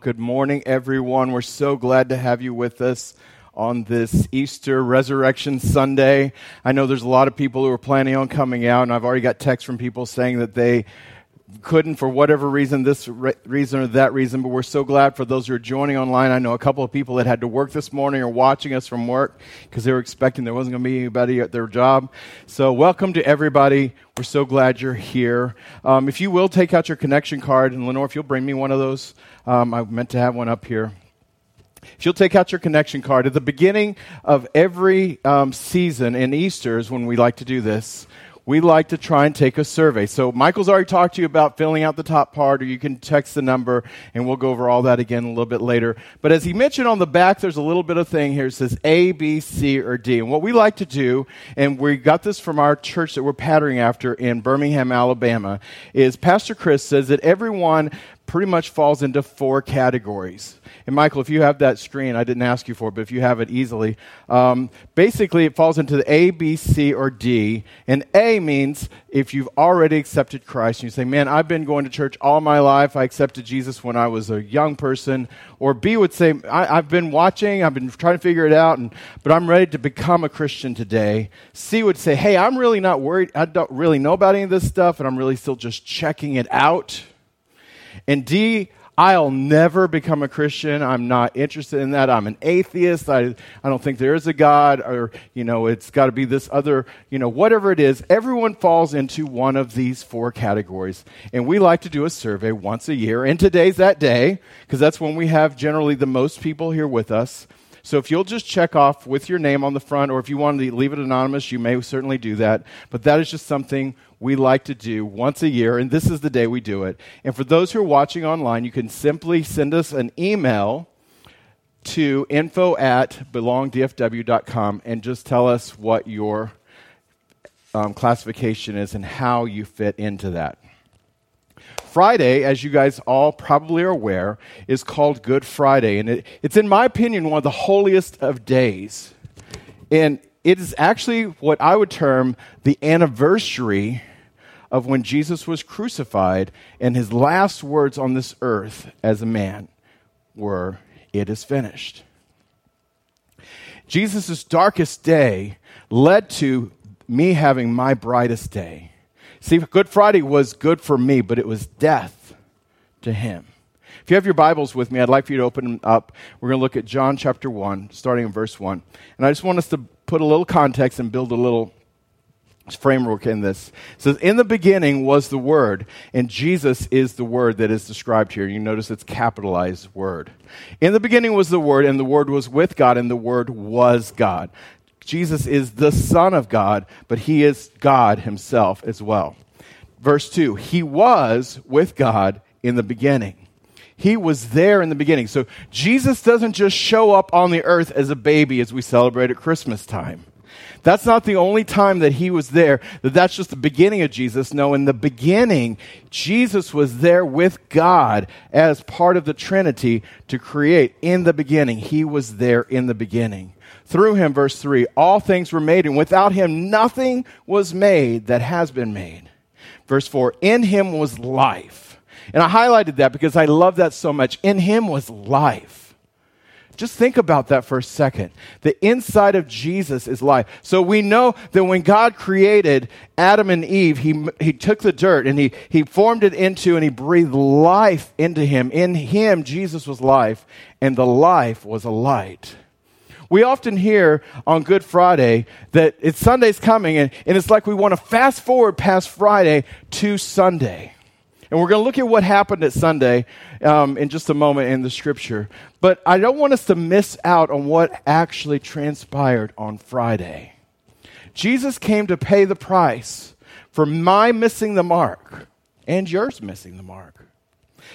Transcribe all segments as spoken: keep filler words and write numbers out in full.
good morning, everyone. We're so glad to have you with us on this Easter Resurrection Sunday. I know there's a lot of people who are planning on coming out, and I've already got texts from people saying that they couldn't for whatever reason, this re- reason or that reason, but we're so glad for those who are joining online. I know a couple of people that had to work this morning or watching us from work because they were expecting there wasn't going to be anybody at their job. So welcome to everybody. We're so glad you're here. Um, if you will, take out your connection card, and Lenore, if you'll bring me one of those. Um, I meant to have one up here. If you'll take out your connection card, at the beginning of every um, season in Easter is when we like to do this. We like to try and take a survey. So Michael's already talked to you about filling out the top part, or you can text the number, and we'll go over all that again a little bit later. But as he mentioned on the back, there's a little bit of thing here. It says A, B, C, or D. And what we like to do, and we got this from our church that we're patterning after in Birmingham, Alabama, is Pastor Chris says that everyone pretty much falls into four categories. And Michael, if you have that screen, I didn't ask you for it, but if you have it easily, um, basically it falls into the A, B, C, or D. And A means if you've already accepted Christ, and you say, man, I've been going to church all my life. I accepted Jesus when I was a young person. Or B would say, I, I've been watching, I've been trying to figure it out, and but I'm ready to become a Christian today. C would say, hey, I'm really not worried. I don't really know about any of this stuff, and I'm really still just checking it out. And D, I'll never become a Christian. I'm not interested in that. I'm an atheist. I, I don't think there is a God, or, you know, it's got to be this other, you know, whatever it is. Everyone falls into one of these four categories. And we like to do a survey once a year. And today's that day, because that's when we have generally the most people here with us. So if you'll just check off with your name on the front, or if you want to leave it anonymous, you may certainly do that. But that is just something we like to do once a year, and this is the day we do it. And for those who are watching online, you can simply send us an email to info at belong d f w dot com and just tell us what your um, classification is and how you fit into that. Friday, as you guys all probably are aware, is called Good Friday, and it, it's, in my opinion, one of the holiest of days. And it is actually what I would term the anniversary of when Jesus was crucified, and his last words on this earth as a man were, "It is finished." Jesus' darkest day led to me having my brightest day. See, Good Friday was good for me, but it was death to him. If you have your Bibles with me, I'd like for you to open them up. We're going to look at John chapter one, starting in verse one. And I just want us to put a little context and build a little framework in this. It says, in the beginning was the Word, and Jesus is the Word that is described here. You notice it's capitalized Word. In the beginning was the Word, and the Word was with God, and the Word was God. Jesus is the Son of God, but he is God himself as well. Verse two, he was with God in the beginning. He was there in the beginning. So Jesus doesn't just show up on the earth as a baby as we celebrate at Christmas time. That's not the only time that he was there, that that's just the beginning of Jesus. No, in the beginning, Jesus was there with God as part of the Trinity to create. In the beginning, he was there in the beginning. Through him, verse three, all things were made, and without him nothing was made that has been made. Verse four, in him was life. And I highlighted that because I love that so much. In him was life. Just think about that for a second. The inside of Jesus is life. So we know that when God created Adam and Eve, he, he took the dirt and he, he formed it into and he breathed life into him. In him, Jesus was life, and the life was a light. We often hear on Good Friday that it's Sunday's coming, and, and it's like we want to fast forward past Friday to Sunday. And we're going to look at what happened at Sunday um, in just a moment in the scripture. But I don't want us to miss out on what actually transpired on Friday. Jesus came to pay the price for my missing the mark and yours missing the mark.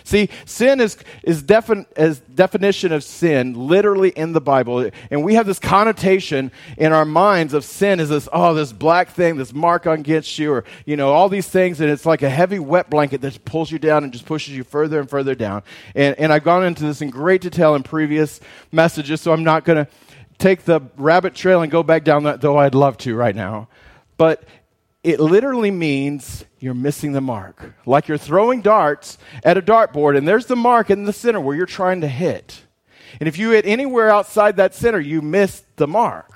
See, sin is is defin, as definition of sin literally in the Bible, and we have this connotation in our minds of sin is this, oh, this black thing, this mark against you, or, you know, all these things, and it's like a heavy wet blanket that pulls you down and just pushes you further and further down. And, and I've gone into this in great detail in previous messages, so I'm not going to take the rabbit trail and go back down that, though I'd love to right now. But it literally means you're missing the mark. Like you're throwing darts at a dartboard, and there's the mark in the center where you're trying to hit. And if you hit anywhere outside that center, you missed the mark.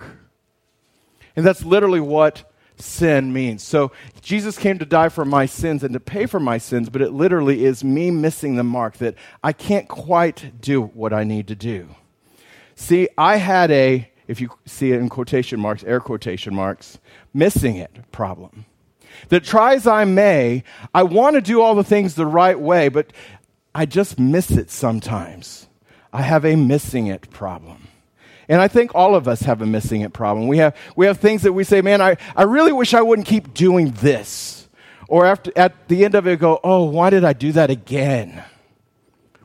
And that's literally what sin means. So Jesus came to die for my sins and to pay for my sins, but it literally is me missing the mark, that I can't quite do what I need to do. See, I had a, if you see it in quotation marks, air quotation marks, missing it problem. That try as I may, I want to do all the things the right way, but I just miss it sometimes. I have a missing it problem. And I think all of us have a missing it problem. We have we have things that we say, man, I, I really wish I wouldn't keep doing this. Or after at the end of it, go, oh, why did I do that again?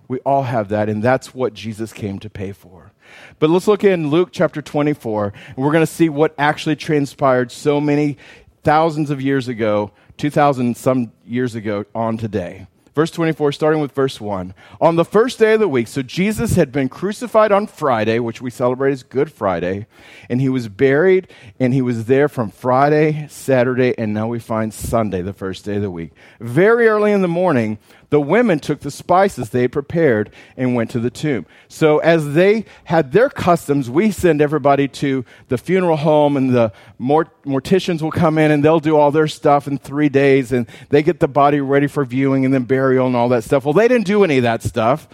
We all have that, and that's what Jesus came to pay for. But let's look in Luke chapter twenty-four, and we're going to see what actually transpired so many thousands of years ago, two thousand some years ago on today. Verse twenty-four, starting with verse one. On the first day of the week, so Jesus had been crucified on Friday, which we celebrate as Good Friday, and he was buried, and he was there from Friday, Saturday, and now we find Sunday, the first day of the week. Very early in the morning, the women took the spices they had prepared and went to the tomb. So as they had their customs, we send everybody to the funeral home, and the mort- morticians will come in, and they'll do all their stuff in three days, and they get the body ready for viewing and then burial and all that stuff. Well, they didn't do any of that stuff.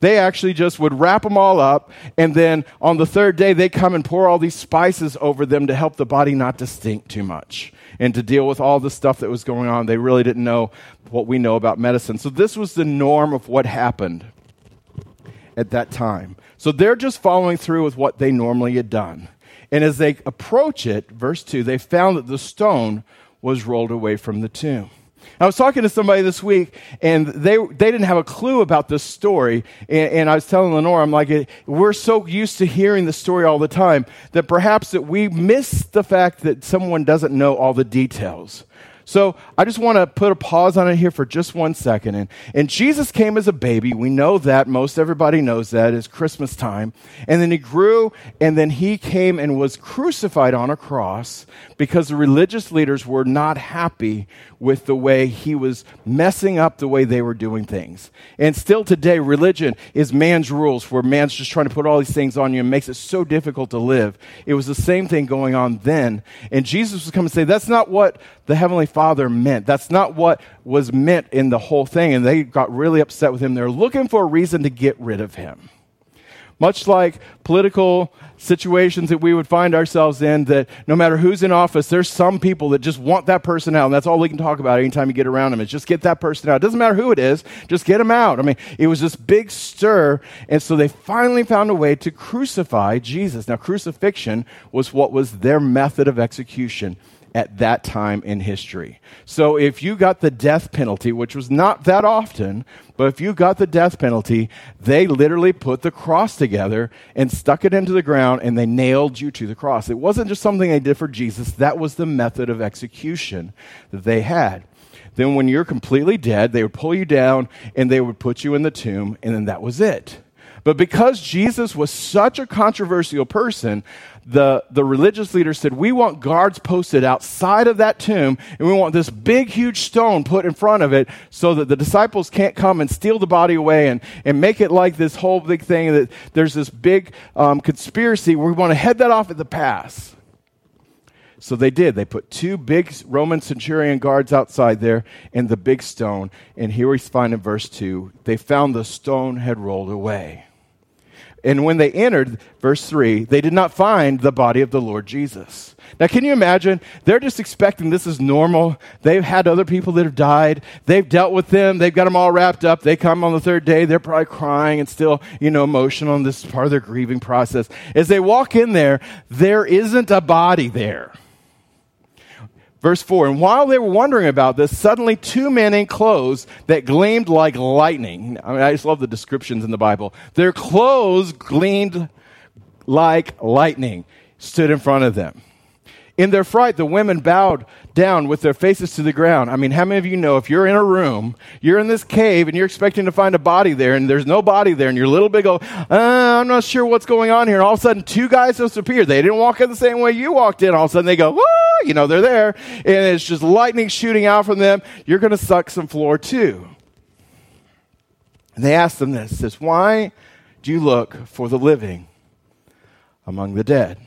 They actually just would wrap them all up, and then on the third day, they come and pour all these spices over them to help the body not to stink too much and to deal with all the stuff that was going on. They really didn't know what we know about medicine. So this was the norm of what happened at that time. So they're just following through with what they normally had done. And as they approach it, verse two, they found that the stone was rolled away from the tomb. I was talking to somebody this week, and they they didn't have a clue about this story, and, and I was telling Lenore, I'm like, we're so used to hearing the story all the time that perhaps that we miss the fact that someone doesn't know all the details. So I just want to put a pause on it here for just one second. And, and Jesus came as a baby. We know that. Most everybody knows that. It's Christmas time. And then he grew, and then he came and was crucified on a cross because the religious leaders were not happy with the way he was messing up the way they were doing things. And still today, religion is man's rules, where man's just trying to put all these things on you and makes it so difficult to live. It was the same thing going on then. And Jesus was coming to say, that's not what the Heavenly Father meant. That's not what was meant in the whole thing. And they got really upset with him. They're looking for a reason to get rid of him. Much like political situations that we would find ourselves in, that no matter who's in office, there's some people that just want that person out, and that's all we can talk about anytime you get around them is just get that person out. It doesn't matter who it is, just get them out. I mean, it was this big stir, and so they finally found a way to crucify Jesus. Now, crucifixion was what was their method of execution at that time in history. So if you got the death penalty, which was not that often, but if you got the death penalty, they literally put the cross together and stuck it into the ground, and they nailed you to the cross. It wasn't just something they did for Jesus. That was the method of execution that they had. Then when you're completely dead, they would pull you down, and they would put you in the tomb, and then that was it. But because Jesus was such a controversial person, the, the religious leaders said, we want guards posted outside of that tomb, and we want this big, huge stone put in front of it so that the disciples can't come and steal the body away and, and make it like this whole big thing that there's this big um, conspiracy. We want to head that off at the pass. So they did. They put two big Roman centurion guards outside there and the big stone. And here we find in verse two, they found the stone had rolled away. And when they entered, verse three, they did not find the body of the Lord Jesus. Now, can you imagine? They're just expecting this is normal. They've had other people that have died. They've dealt with them. They've got them all wrapped up. They come on the third day. They're probably crying and still, you know, emotional. And this is part of their grieving process. As they walk in there, there isn't a body there. Verse four, and while they were wondering about this, suddenly two men in clothes that gleamed like lightning. I mean, I just love the descriptions in the Bible. Their clothes gleamed like lightning, stood in front of them. In their fright, the women bowed down with their faces to the ground. I mean, how many of you know if you're in a room, you're in this cave, and you're expecting to find a body there, and there's no body there, and you're a little bit go, uh, I'm not sure what's going on here. And all of a sudden, two guys just appear. They didn't walk in the same way you walked in. All of a sudden, they go, woo! You know, they're there, and it's just lightning shooting out from them. You're going to suck some floor, too. And they asked them this, says, why do you look for the living among the dead?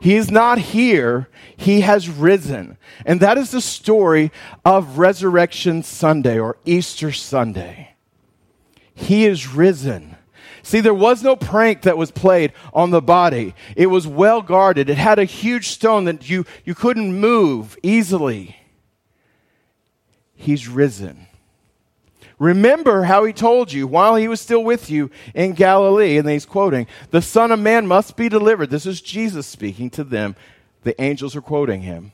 He is not here. He has risen. And that is the story of Resurrection Sunday or Easter Sunday. He is risen. See, there was no prank that was played on the body. It was well guarded. It had a huge stone that you, you couldn't move easily. He's risen. Remember how he told you while he was still with you in Galilee, and he's quoting, the Son of Man must be delivered. This is Jesus speaking to them. The angels are quoting him.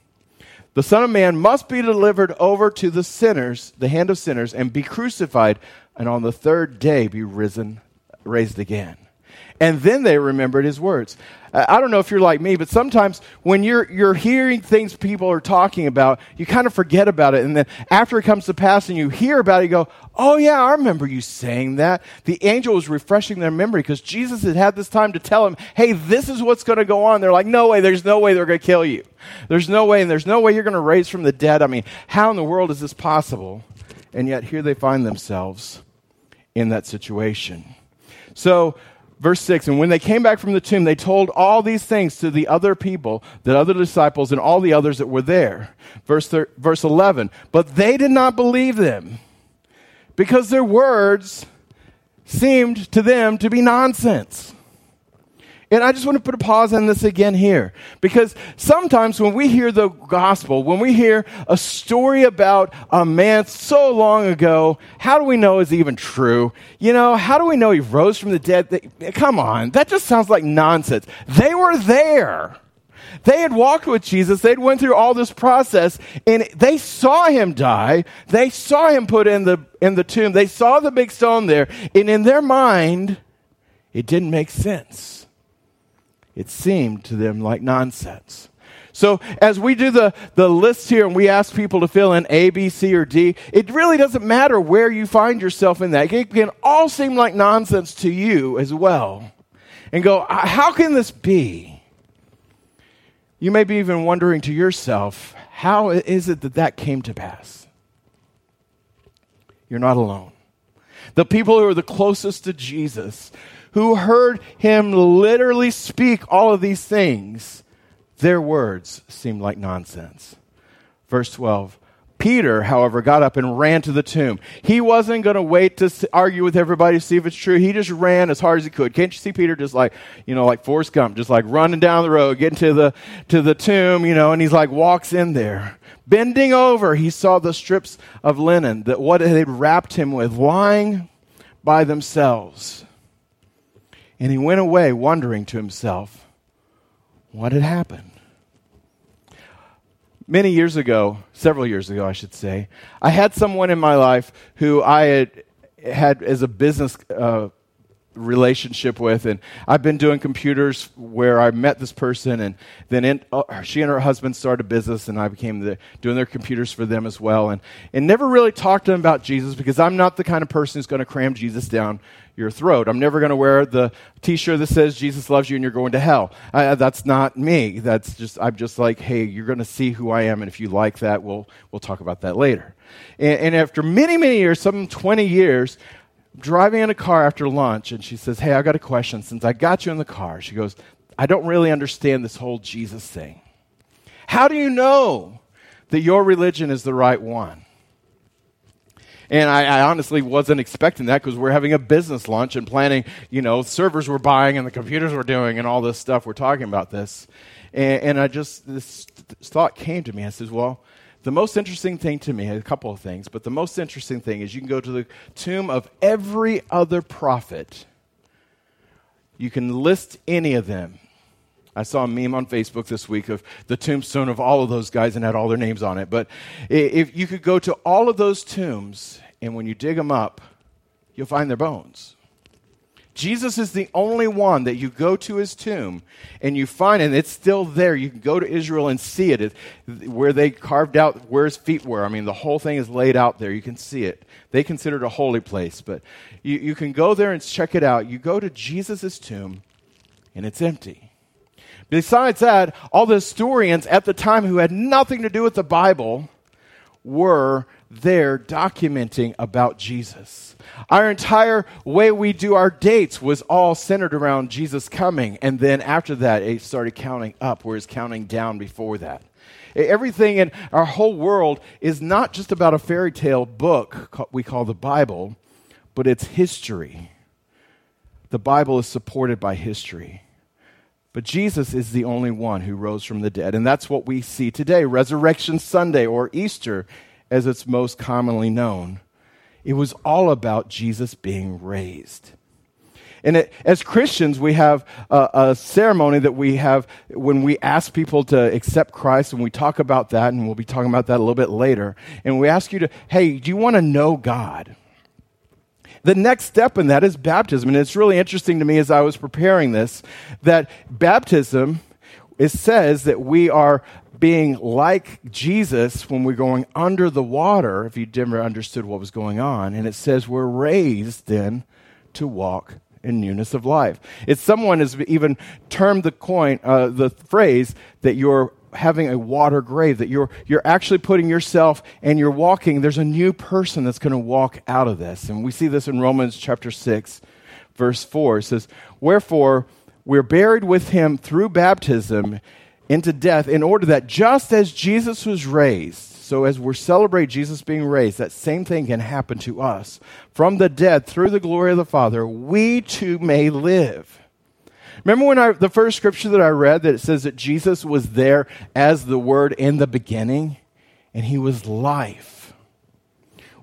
The Son of Man must be delivered over to the sinners, the hand of sinners, and be crucified, and on the third day be risen, raised again. And then they remembered his words. I don't know if you're like me, but sometimes when you're you're hearing things people are talking about, you kind of forget about it. And then after it comes to pass and you hear about it, you go, oh yeah, I remember you saying that. The angel was refreshing their memory because Jesus had had this time to tell them, hey, this is what's going to go on. They're like, no way, there's no way they're going to kill you. There's no way, and there's no way you're going to raise from the dead. I mean, how in the world is this possible? And yet here they find themselves in that situation. So, verse six, and when they came back from the tomb, they told all these things to the other people, the other disciples, and all the others that were there. Verse thir- verse eleven, but they did not believe them because their words seemed to them to be nonsense. And I just want to put a pause on this again here, because sometimes when we hear the gospel, when we hear a story about a man so long ago, how do we know it's even true? You know, how do we know he rose from the dead? They, come on, that just sounds like nonsense. They were there. They had walked with Jesus. They'd went through all this process, and they saw him die. They saw him put in the in the tomb. They saw the big stone there, and in their mind, it didn't make sense. It seemed to them like nonsense. So as we do the, the list here and we ask people to fill in A, B, C, or D, it really doesn't matter where you find yourself in that. It can all seem like nonsense to you as well. And go, how can this be? You may be even wondering to yourself, how is it that that came to pass? You're not alone. The people who are the closest to Jesus, who heard him literally speak all of these things, their words seemed like nonsense. Verse twelve, Peter, however, got up and ran to the tomb. He wasn't going to wait to argue with everybody to see if it's true. He just ran as hard as he could. Can't you see Peter just like, you know, like Forrest Gump, just like running down the road, getting to the, to the tomb, you know, and he's like walks in there. Bending over, he saw the strips of linen, that what they had wrapped him with, lying by themselves. And he went away wondering to himself, what had happened? Many years ago, several years ago, I should say, I had someone in my life who I had, had as a business uh, relationship with, and I've been doing computers where I met this person, and then in, uh, she and her husband started a business, and I became the, doing their computers for them as well, and, and never really talked to them about Jesus, because I'm not the kind of person who's going to cram Jesus down your throat. I'm never going to wear the t-shirt that says Jesus loves you and you're going to hell. I, that's not me. That's just, I'm just like, hey, you're going to see who I am, and if you like that, we'll we'll talk about that later. And, and after many, many years, some twenty years, driving in a car after lunch, and she says, hey, I got a question. Since I got you in the car, she goes, I don't really understand this whole Jesus thing. How do you know that your religion is the right one? And I, I honestly wasn't expecting that, because we're having a business lunch and planning, you know, servers we're buying and the computers we're doing and all this stuff. We're talking about this. And, and I just, this thought came to me. I said, well, the most interesting thing to me, a couple of things, but the most interesting thing is you can go to the tomb of every other prophet. You can list any of them. I saw a meme on Facebook this week of the tombstone of all of those guys and had all their names on it. But if you could go to all of those tombs, and when you dig them up, you'll find their bones. Jesus is the only one that you go to his tomb and you find it, and it's still there. You can go to Israel and see it, it where they carved out where his feet were. I mean, the whole thing is laid out there. You can see it. They consider it a holy place, but you, you can go there and check it out. You go to Jesus' tomb and it's empty. Besides that, all the historians at the time who had nothing to do with the Bible were there documenting about Jesus. Our entire way we do our dates was all centered around Jesus coming, and then after that, it started counting up, whereas counting down before that. Everything in our whole world is not just about a fairy tale book we call the Bible, but it's history. The Bible is supported by history. But Jesus is the only one who rose from the dead, and that's what we see today, Resurrection Sunday or Easter, as it's most commonly known. It was all about Jesus being raised. And it, as Christians, we have a, a ceremony that we have when we ask people to accept Christ, and we talk about that, and we'll be talking about that a little bit later. And we ask you to, hey, do you want to know God? The next step in that is baptism. And it's really interesting to me as I was preparing this, that baptism, it says that we are being like Jesus when we're going under the water, if you never understood what was going on. And it says we're raised then to walk in newness of life. It's someone has even termed the coin, uh, the phrase that you're having a water grave, that you're you're actually putting yourself and you're walking. There's a new person that's going to walk out of this. And we see this in Romans chapter six, verse four. It says, wherefore, we're buried with him through baptism into death, in order that just as Jesus was raised, so as we celebrate Jesus being raised, that same thing can happen to us. From the dead, through the glory of the Father, we too may live. Remember when I, the first scripture that I read, that it says that Jesus was there as the Word in the beginning, and he was life.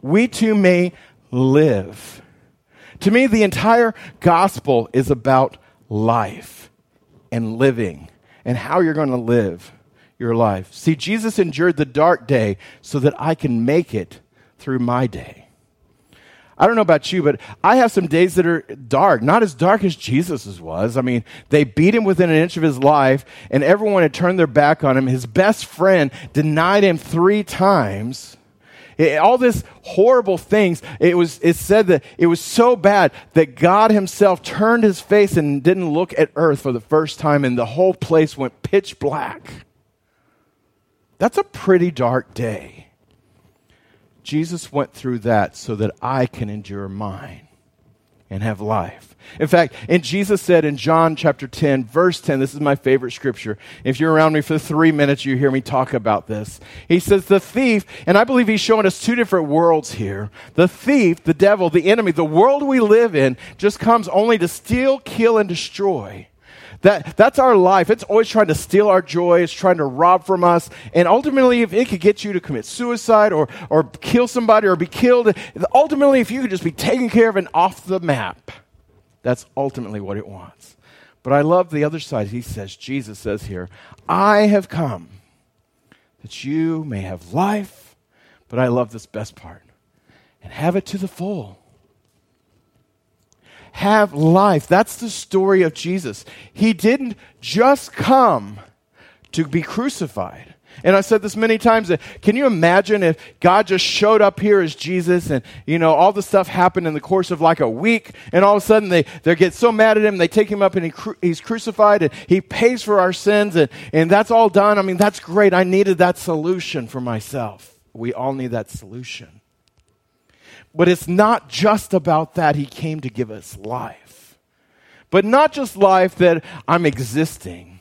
We too may live. To me, the entire gospel is about life and living and how you're going to live your life. See, Jesus endured the dark day so that I can make it through my day. I don't know about you, but I have some days that are dark, not as dark as Jesus's was. I mean, they beat him within an inch of his life, and everyone had turned their back on him. His best friend denied him three times. It, all this horrible things, it was. It said that it was so bad that God himself turned his face and didn't look at earth for the first time, and the whole place went pitch black. That's a pretty dark day. Jesus went through that so that I can endure mine and have life. In fact, and Jesus said in John chapter ten, verse ten, this is my favorite scripture. If you're around me for three minutes, you hear me talk about this. He says, the thief, and I believe he's showing us two different worlds here. The thief, the devil, the enemy, the world we live in just comes only to steal, kill, and destroy. That, that's our life. It's always trying to steal our joy. It's trying to rob from us. And ultimately, if it could get you to commit suicide or, or kill somebody or be killed, ultimately, if you could just be taken care of and off the map, that's ultimately what it wants. But I love the other side. He says, Jesus says here, I have come that you may have life, but I love this best part, and have it to the full. Have life. That's the story of Jesus. He didn't just come to be crucified. And I said this many times, that can you imagine if God just showed up here as Jesus and, you know, all the stuff happened in the course of like a week, and all of a sudden they, they get so mad at him, they take him up and he cru- he's crucified and he pays for our sins, and, and that's all done. I mean, that's great. I needed that solution for myself. We all need that solution. But it's not just about that. He came to give us life. But not just life that I'm existing.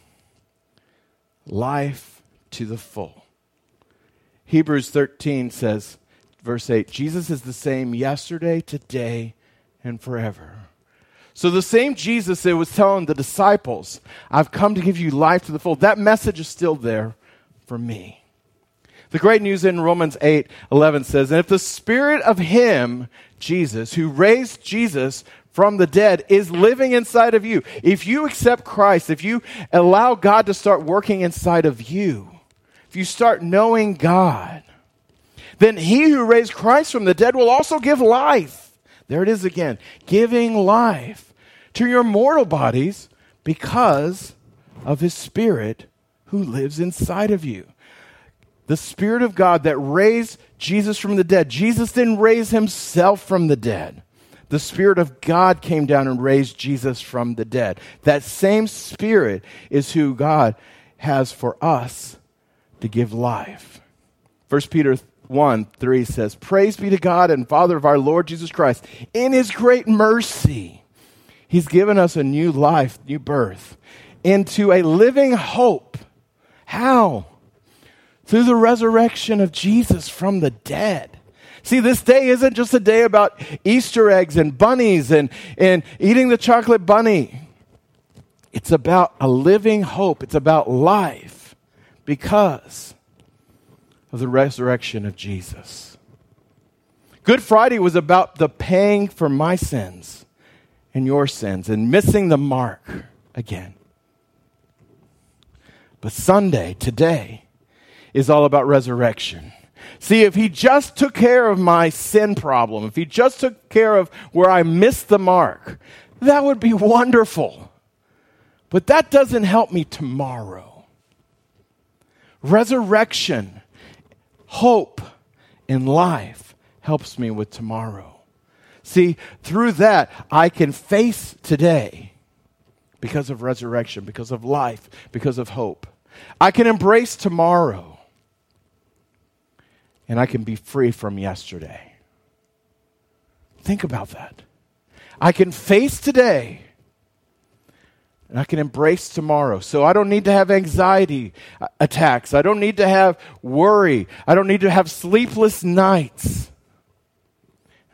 Life to the full. Hebrews thirteen says, verse eight, Jesus is the same yesterday, today, and forever. So the same Jesus that was telling the disciples, I've come to give you life to the full, that message is still there for me. The great news in Romans eight, eleven says, and if the spirit of him, Jesus, who raised Jesus from the dead, is living inside of you, if you accept Christ, if you allow God to start working inside of you, if you start knowing God, then he who raised Christ from the dead will also give life. There it is again, giving life to your mortal bodies because of his Spirit who lives inside of you. The Spirit of God that raised Jesus from the dead. Jesus didn't raise himself from the dead. The Spirit of God came down and raised Jesus from the dead. That same Spirit is who God has for us to give life. First Peter one three says, "Praise be to God and Father of our Lord Jesus Christ. In his great mercy, he's given us a new life, new birth, into a living hope." How? Through the resurrection of Jesus from the dead. See, this day isn't just a day about Easter eggs and bunnies and, and eating the chocolate bunny. It's about a living hope. It's about life because of the resurrection of Jesus. Good Friday was about the paying for my sins and your sins and missing the mark again. But Sunday, today, is all about resurrection. See, if he just took care of my sin problem, if he just took care of where I missed the mark, that would be wonderful. But that doesn't help me tomorrow. Resurrection, hope, and life helps me with tomorrow. See, through that, I can face today because of resurrection, because of life, because of hope. I can embrace tomorrow. And I can be free from yesterday. Think about that. I can face today. And I can embrace tomorrow. So I don't need to have anxiety attacks. I don't need to have worry. I don't need to have sleepless nights.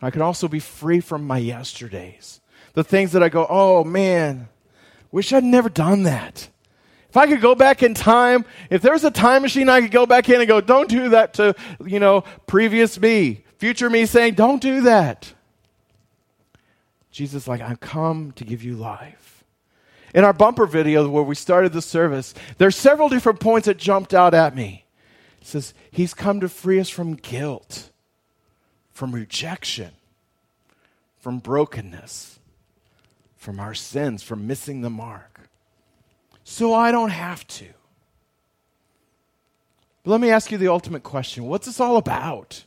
And I can also be free from my yesterdays. The things that I go, oh man, wish I'd never done that. If I could go back in time, if there was a time machine, I could go back in and go, don't do that to, you know, previous me, future me saying, don't do that. Jesus is like, I've come to give you life. In our bumper video where we started the service, there's several different points that jumped out at me. It says, he's come to free us from guilt, from rejection, from brokenness, from our sins, from missing the mark. So I don't have to. But let me ask you the ultimate question. What's this all about?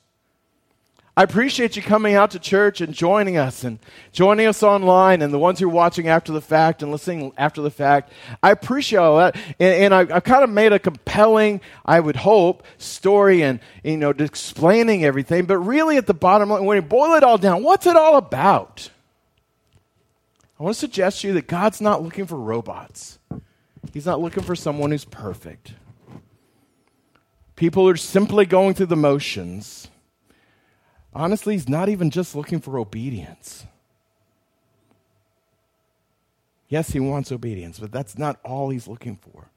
I appreciate you coming out to church and joining us and joining us online and the ones who are watching after the fact and listening after the fact. I appreciate all that. And, and I, I kind of made a compelling, I would hope, story and, you know, explaining everything. But really at the bottom line, when you boil it all down, what's it all about? I want to suggest to you that God's not looking for robots. He's not looking for someone who's perfect. People are simply going through the motions. Honestly, he's not even just looking for obedience. Yes, he wants obedience, but that's not all he's looking for.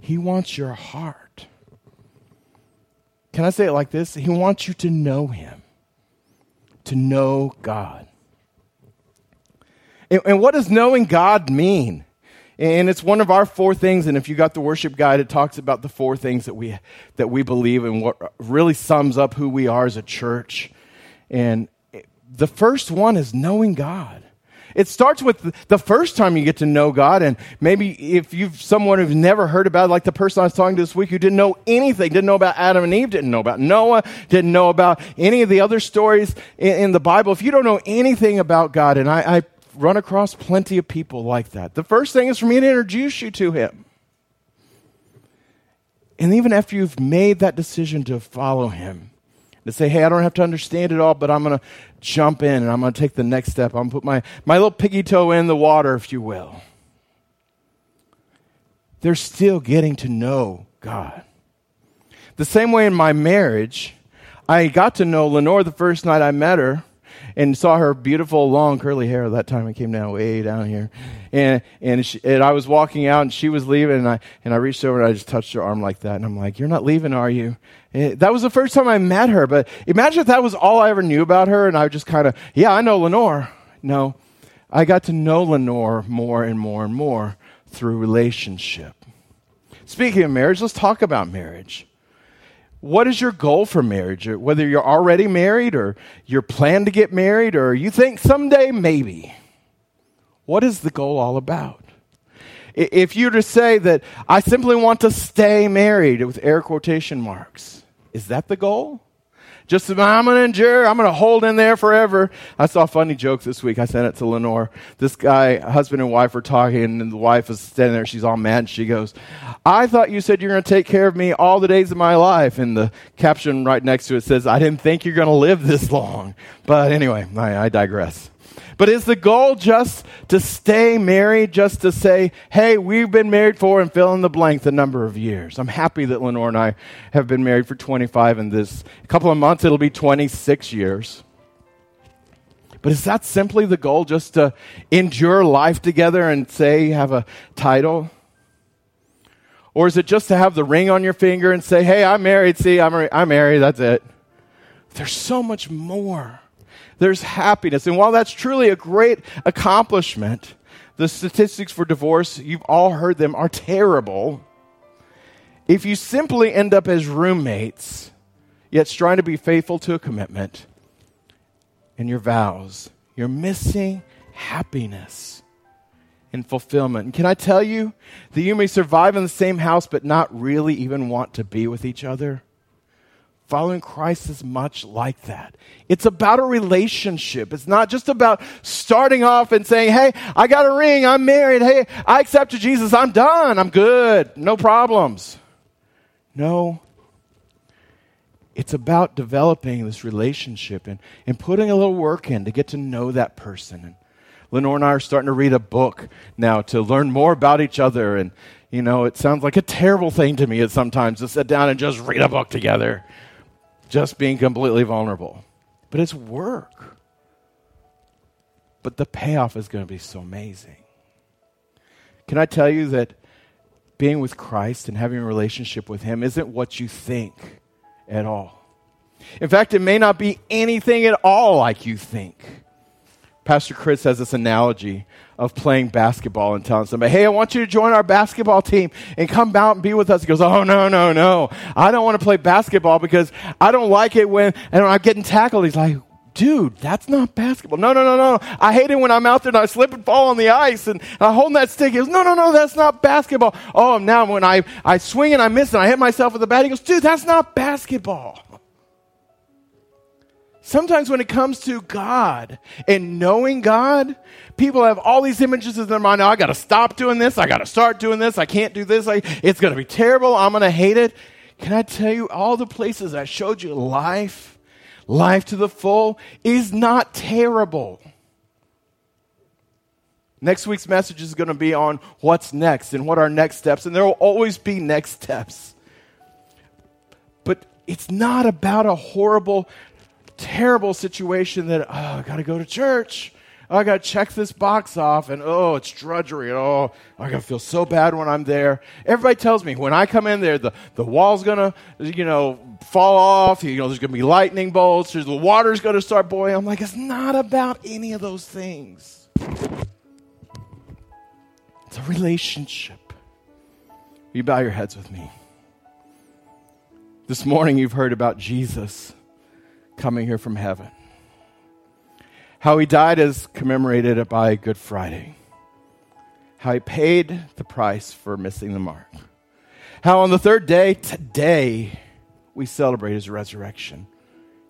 He wants your heart. Can I say it like this? He wants you to know him, to know God. And, and what does knowing God mean? And it's one of our four things, and if you got the worship guide, it talks about the four things that we that we believe and what really sums up who we are as a church. And the first one is knowing God. It starts with the first time you get to know God, and maybe if you've someone who's never heard about it, like the person I was talking to this week who didn't know anything, didn't know about Adam and Eve, didn't know about Noah, didn't know about any of the other stories in, in the Bible. If you don't know anything about God, and I, I run across plenty of people like that. The first thing is for me to introduce you to him. And even after you've made that decision to follow him, to say, hey, I don't have to understand it all, but I'm going to jump in and I'm going to take the next step. I'm going to put my, my little piggy toe in the water, if you will. They're still getting to know God. The same way in my marriage, I got to know Lenore the first night I met her, and saw her beautiful, long, curly hair. That time it came down way down here. And and, she, and I was walking out, and she was leaving, and I and I reached over, and I just touched her arm like that. And I'm like, you're not leaving, are you? And that was the first time I met her. But imagine if that was all I ever knew about her, and I just kind of, yeah, I know Lenore. No, I got to know Lenore more and more and more through relationship. Speaking of marriage, let's talk about marriage. What is your goal for marriage? Whether you're already married or you're planning to get married or you think someday maybe. What is the goal all about? If you were to say that I simply want to stay married with air quotation marks, is that the goal? Just I'm going to endure. I'm going to hold in there forever. I saw a funny joke this week. I sent it to Lenore. This guy, husband and wife, were talking, and the wife is standing there. She's all mad. And she goes, "I thought you said you're going to take care of me all the days of my life." And the caption right next to it says, "I didn't think you're going to live this long." But anyway, I, I digress. But is the goal just to stay married, just to say, hey, we've been married for, and fill in the blank, the number of years? I'm happy that Lenore and I have been married for twenty-five, and this a couple of months it'll be twenty-six years. But is that simply the goal, just to endure life together and say, have a title? Or is it just to have the ring on your finger and say, hey, I'm married, see, I'm, re- I'm married, that's it? There's so much more. There's happiness. And while that's truly a great accomplishment, the statistics for divorce, you've all heard them, are terrible. If you simply end up as roommates, yet trying to be faithful to a commitment and your vows, you're missing happiness and fulfillment. And can I tell you that you may survive in the same house but not really even want to be with each other? Following Christ is much like that. It's about a relationship. It's not just about starting off and saying, hey, I got a ring, I'm married, hey, I accepted Jesus, I'm done, I'm good, no problems. No. It's about developing this relationship and, and putting a little work in to get to know that person. And Lenore and I are starting to read a book now to learn more about each other. And, you know, it sounds like a terrible thing to me sometimes to sit down and just read a book together. Just being completely vulnerable. But it's work. But the payoff is going to be so amazing. Can I tell you that being with Christ and having a relationship with Him isn't what you think at all? In fact, it may not be anything at all like you think. Pastor Chris has this analogy of playing basketball and telling somebody, hey, I want you to join our basketball team and come out and be with us. He goes, oh, no, no, no. I don't want to play basketball because I don't like it when and I'm getting tackled. He's like, dude, that's not basketball. No, no, no, no. I hate it when I'm out there and I slip and fall on the ice and, and I'm holding that stick. He goes, no, no, no, that's not basketball. Oh, now when I, I swing and I miss and I hit myself with the bat, he goes, dude, that's not basketball. Sometimes when it comes to God and knowing God, people have all these images in their mind. Oh, I got to stop doing this. I got to start doing this. I can't do this. I, it's going to be terrible. I'm going to hate it. Can I tell you all the places I showed you life, life to the full, is not terrible. Next week's message is going to be on what's next and what are next steps. And there will always be next steps. But it's not about a horrible terrible situation that, oh, I got to go to church. Oh, I got to check this box off. And, oh, it's drudgery. And, oh, I got to feel so bad when I'm there. Everybody tells me when I come in there, the, the wall's going to, you know, fall off. You know, there's going to be lightning bolts. There's, the water's going to start boiling. I'm like, it's not about any of those things. It's a relationship. Will you bow your heads with me? This morning you've heard about Jesus coming here from heaven. How He died is commemorated by Good Friday. How He paid the price for missing the mark. How on the third day, today, we celebrate His resurrection.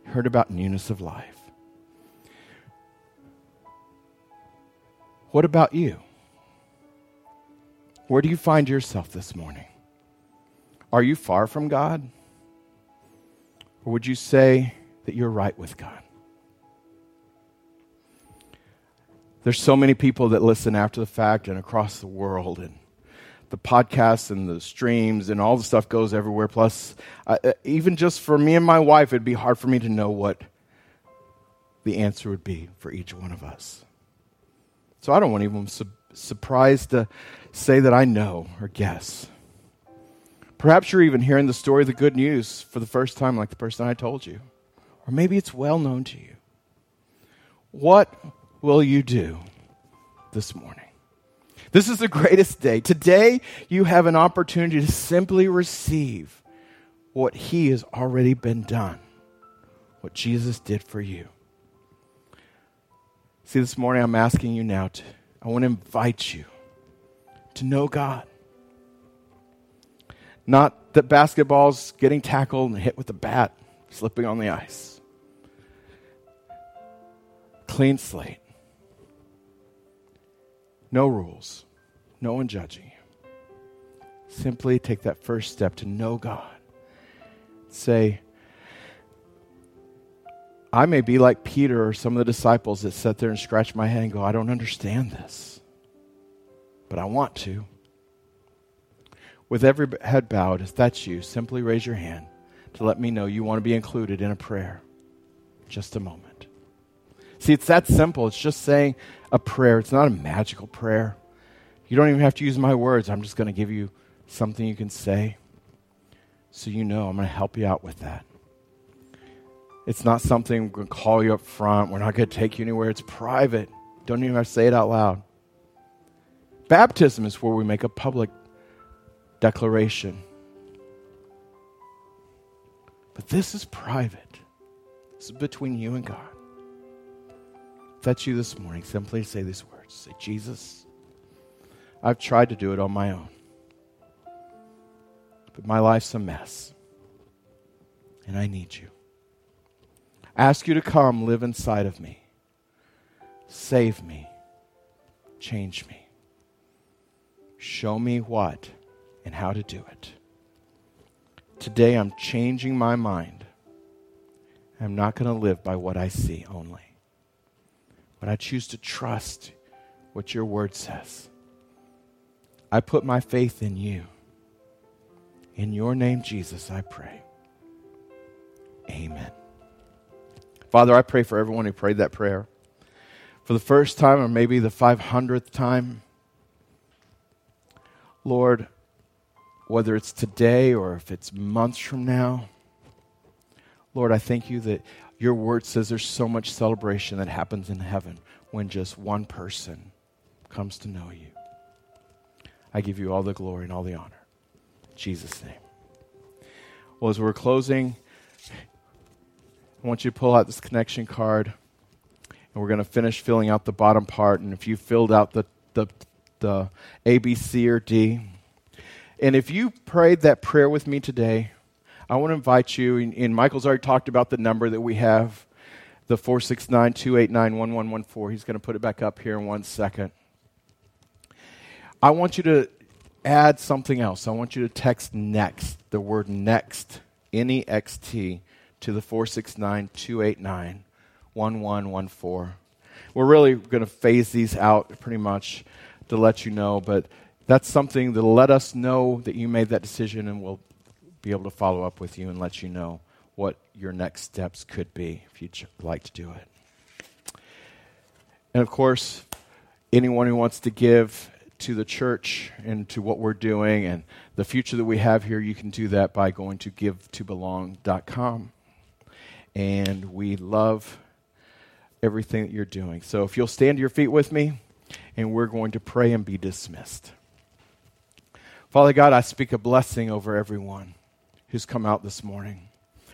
You heard about newness of life. What about you? Where do you find yourself this morning? Are you far from God? Or would you say that you're right with God? There's so many people that listen after the fact and across the world, and the podcasts and the streams and all the stuff goes everywhere. Plus, uh, even just for me and my wife, it'd be hard for me to know what the answer would be for each one of us. So I don't want anyone su- surprised to say that I know or guess. Perhaps you're even hearing the story of the good news for the first time, like the person I told you. Or maybe it's well known to you. What will you do this morning? This is the greatest day. Today, you have an opportunity to simply receive what He has already been done, what Jesus did for you. See, this morning, I'm asking you now to I want to invite you to know God. Not that basketball's getting tackled and hit with a bat, slipping on the ice. Clean slate. No rules. No one judging you. Simply take that first step to know God. Say, I may be like Peter or some of the disciples that sat there and scratched my head and go, I don't understand this, but I want to. With every head bowed, if that's you, simply raise your hand to let me know you want to be included in a prayer. Just a moment. See, it's that simple. It's just saying a prayer. It's not a magical prayer. You don't even have to use my words. I'm just going to give you something you can say so you know I'm going to help you out with that. It's not something we're going to call you up front. We're not going to take you anywhere. It's private. Don't even have to say it out loud. Baptism is where we make a public declaration. But this is private. This is between you and God. If that's you this morning, simply say these words. Say, Jesus, I've tried to do it on my own, but my life's a mess, and I need you. I ask you to come live inside of me. Save me. Change me. Show me what and how to do it. Today I'm changing my mind. I'm not going to live by what I see only, but I choose to trust what your word says. I put my faith in you. In your name, Jesus, I pray. Amen. Father, I pray for everyone who prayed that prayer. For the first time or maybe the five hundredth time, Lord, whether it's today or if it's months from now, Lord, I thank you that your word says there's so much celebration that happens in heaven when just one person comes to know you. I give you all the glory and all the honor. In Jesus' name. Well, as we're closing, I want you to pull out this connection card, and we're going to finish filling out the bottom part. And if you filled out the, the the A, B, C, or D, and if you prayed that prayer with me today, I want to invite you, and, and Michael's already talked about the number that we have, the four six nine, two eight nine, one one one four. He's going to put it back up here in one second. I want you to add something else. I want you to text next, the word next, N E X T, to the four six nine, two eight nine, one one one four. We're really going to phase these out pretty much to let you know, but that's something that'll let us know that you made that decision, and we'll be able to follow up with you and let you know what your next steps could be if you'd like to do it. And of course, anyone who wants to give to the church and to what we're doing and the future that we have here, you can do that by going to give to belong dot com. And we love everything that you're doing. So if you'll stand to your feet with me, and we're going to pray and be dismissed. Father God, I speak a blessing over everyone who's come out this morning.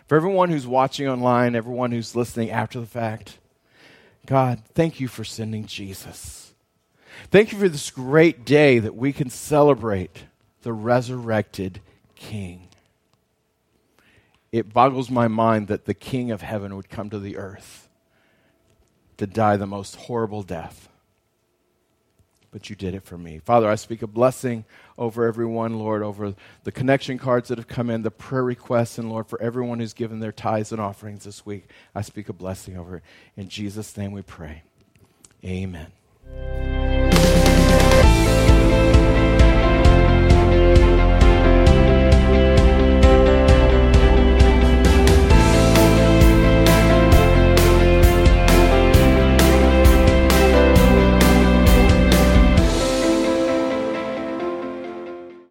For everyone who's watching online, everyone who's listening after the fact, God, thank you for sending Jesus. Thank you for this great day that we can celebrate the resurrected King. It boggles my mind that the King of heaven would come to the earth to die the most horrible death. But you did it for me. Father, I speak a blessing over everyone, Lord, over the connection cards that have come in, the prayer requests, and Lord, for everyone who's given their tithes and offerings this week, I speak a blessing over it. In Jesus' name we pray. Amen.